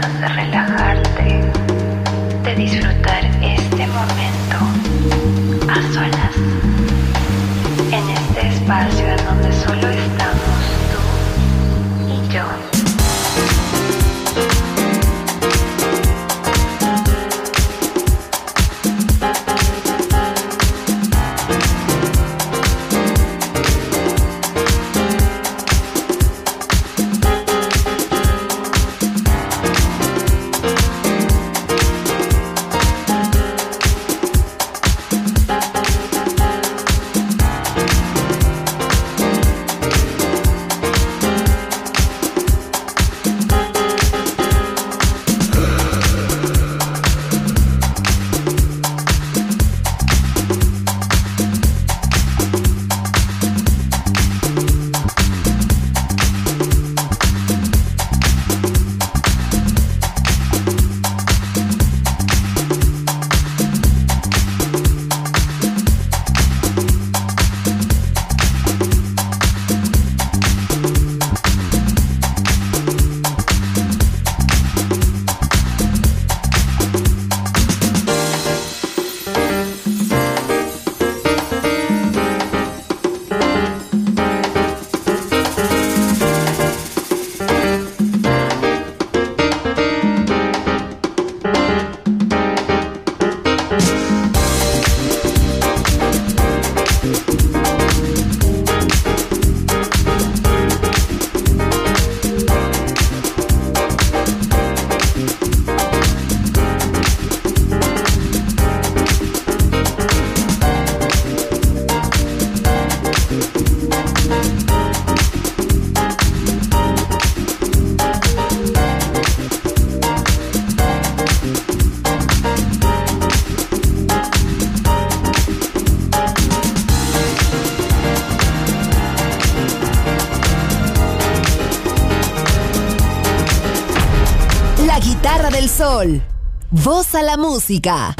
puedas relajarte, de disfrutar este momento a solas, en este espacio en donde solo estamos tú y yo. Sol, voz a la música.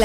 el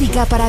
Música para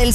del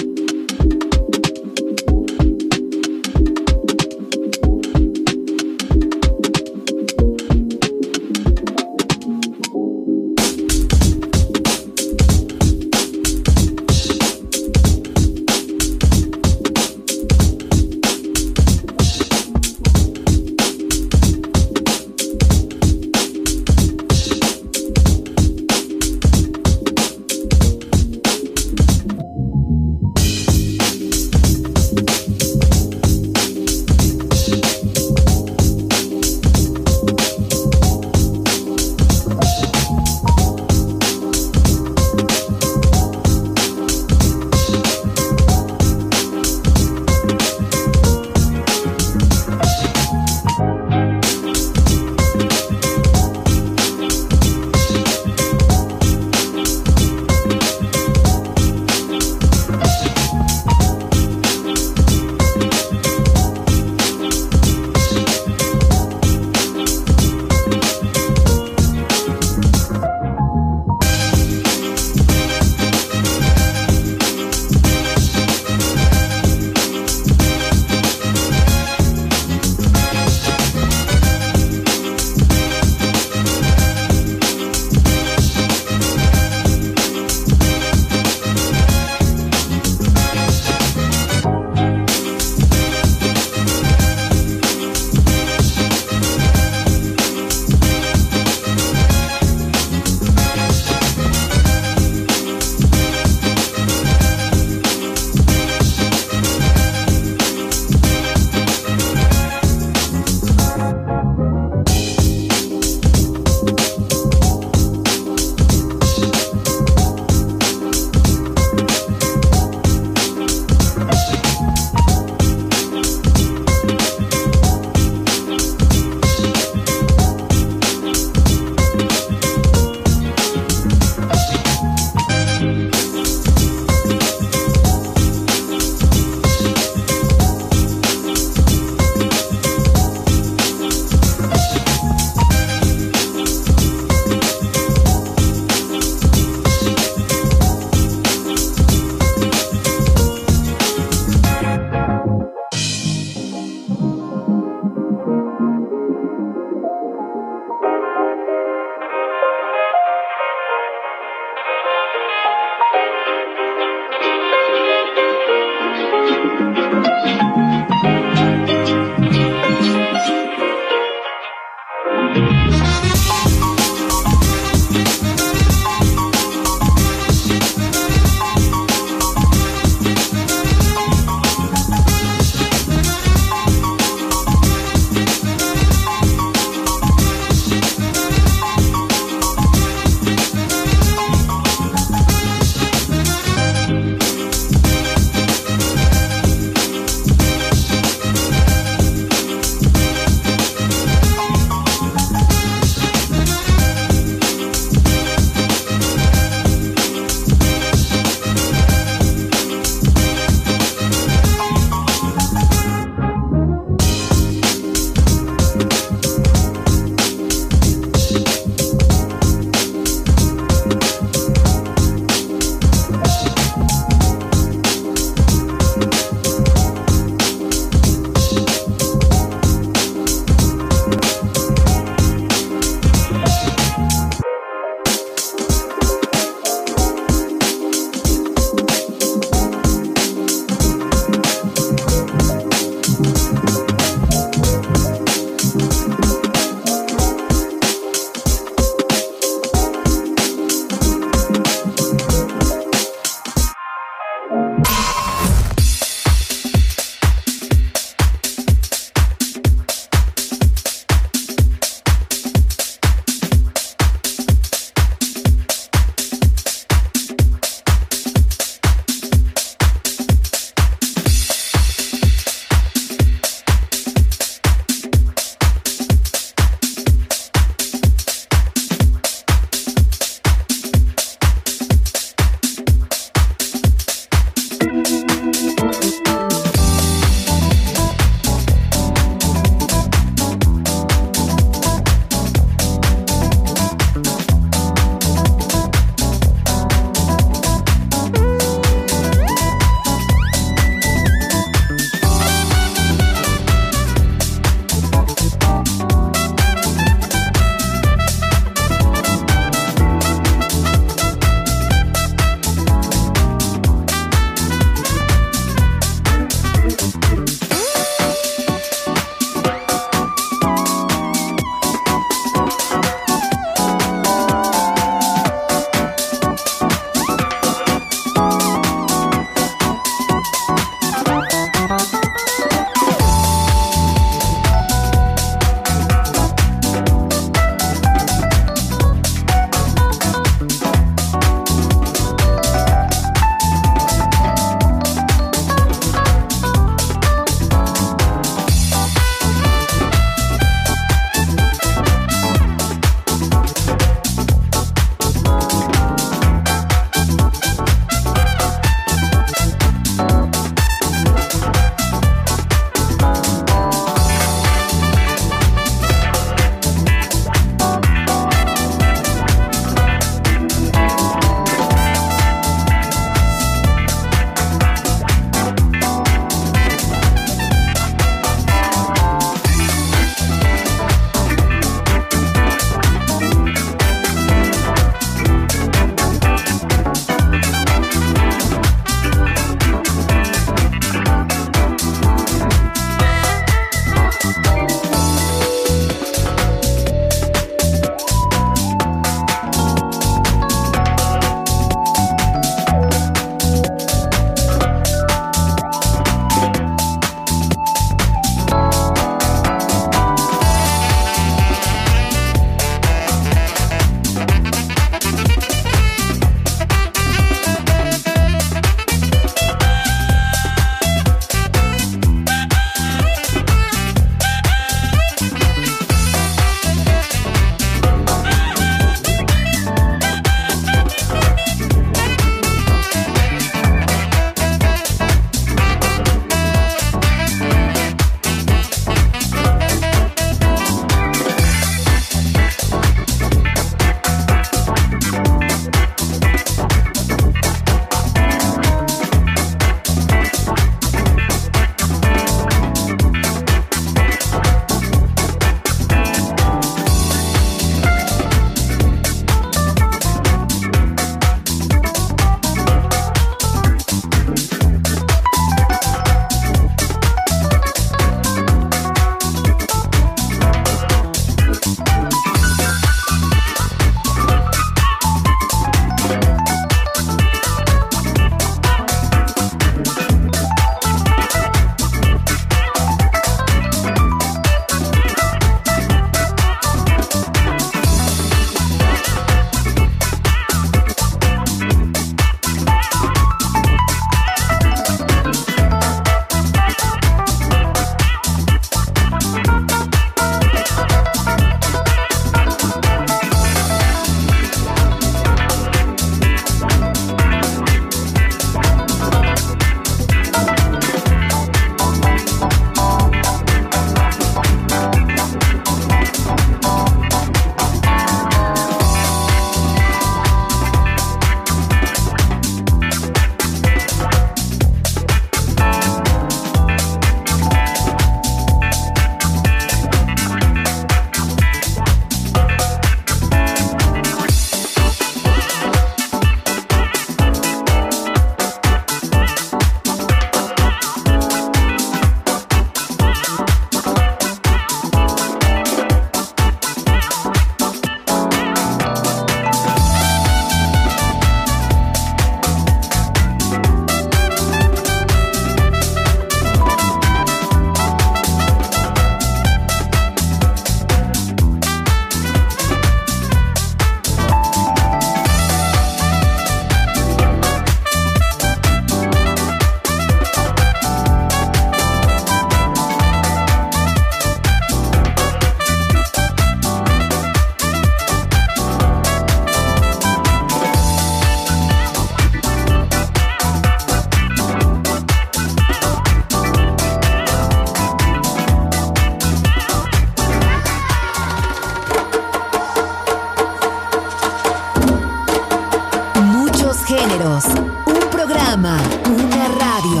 géneros, un programa, una radio.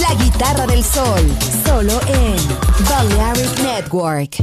La Guitarra del Sol, solo en Balearic Network.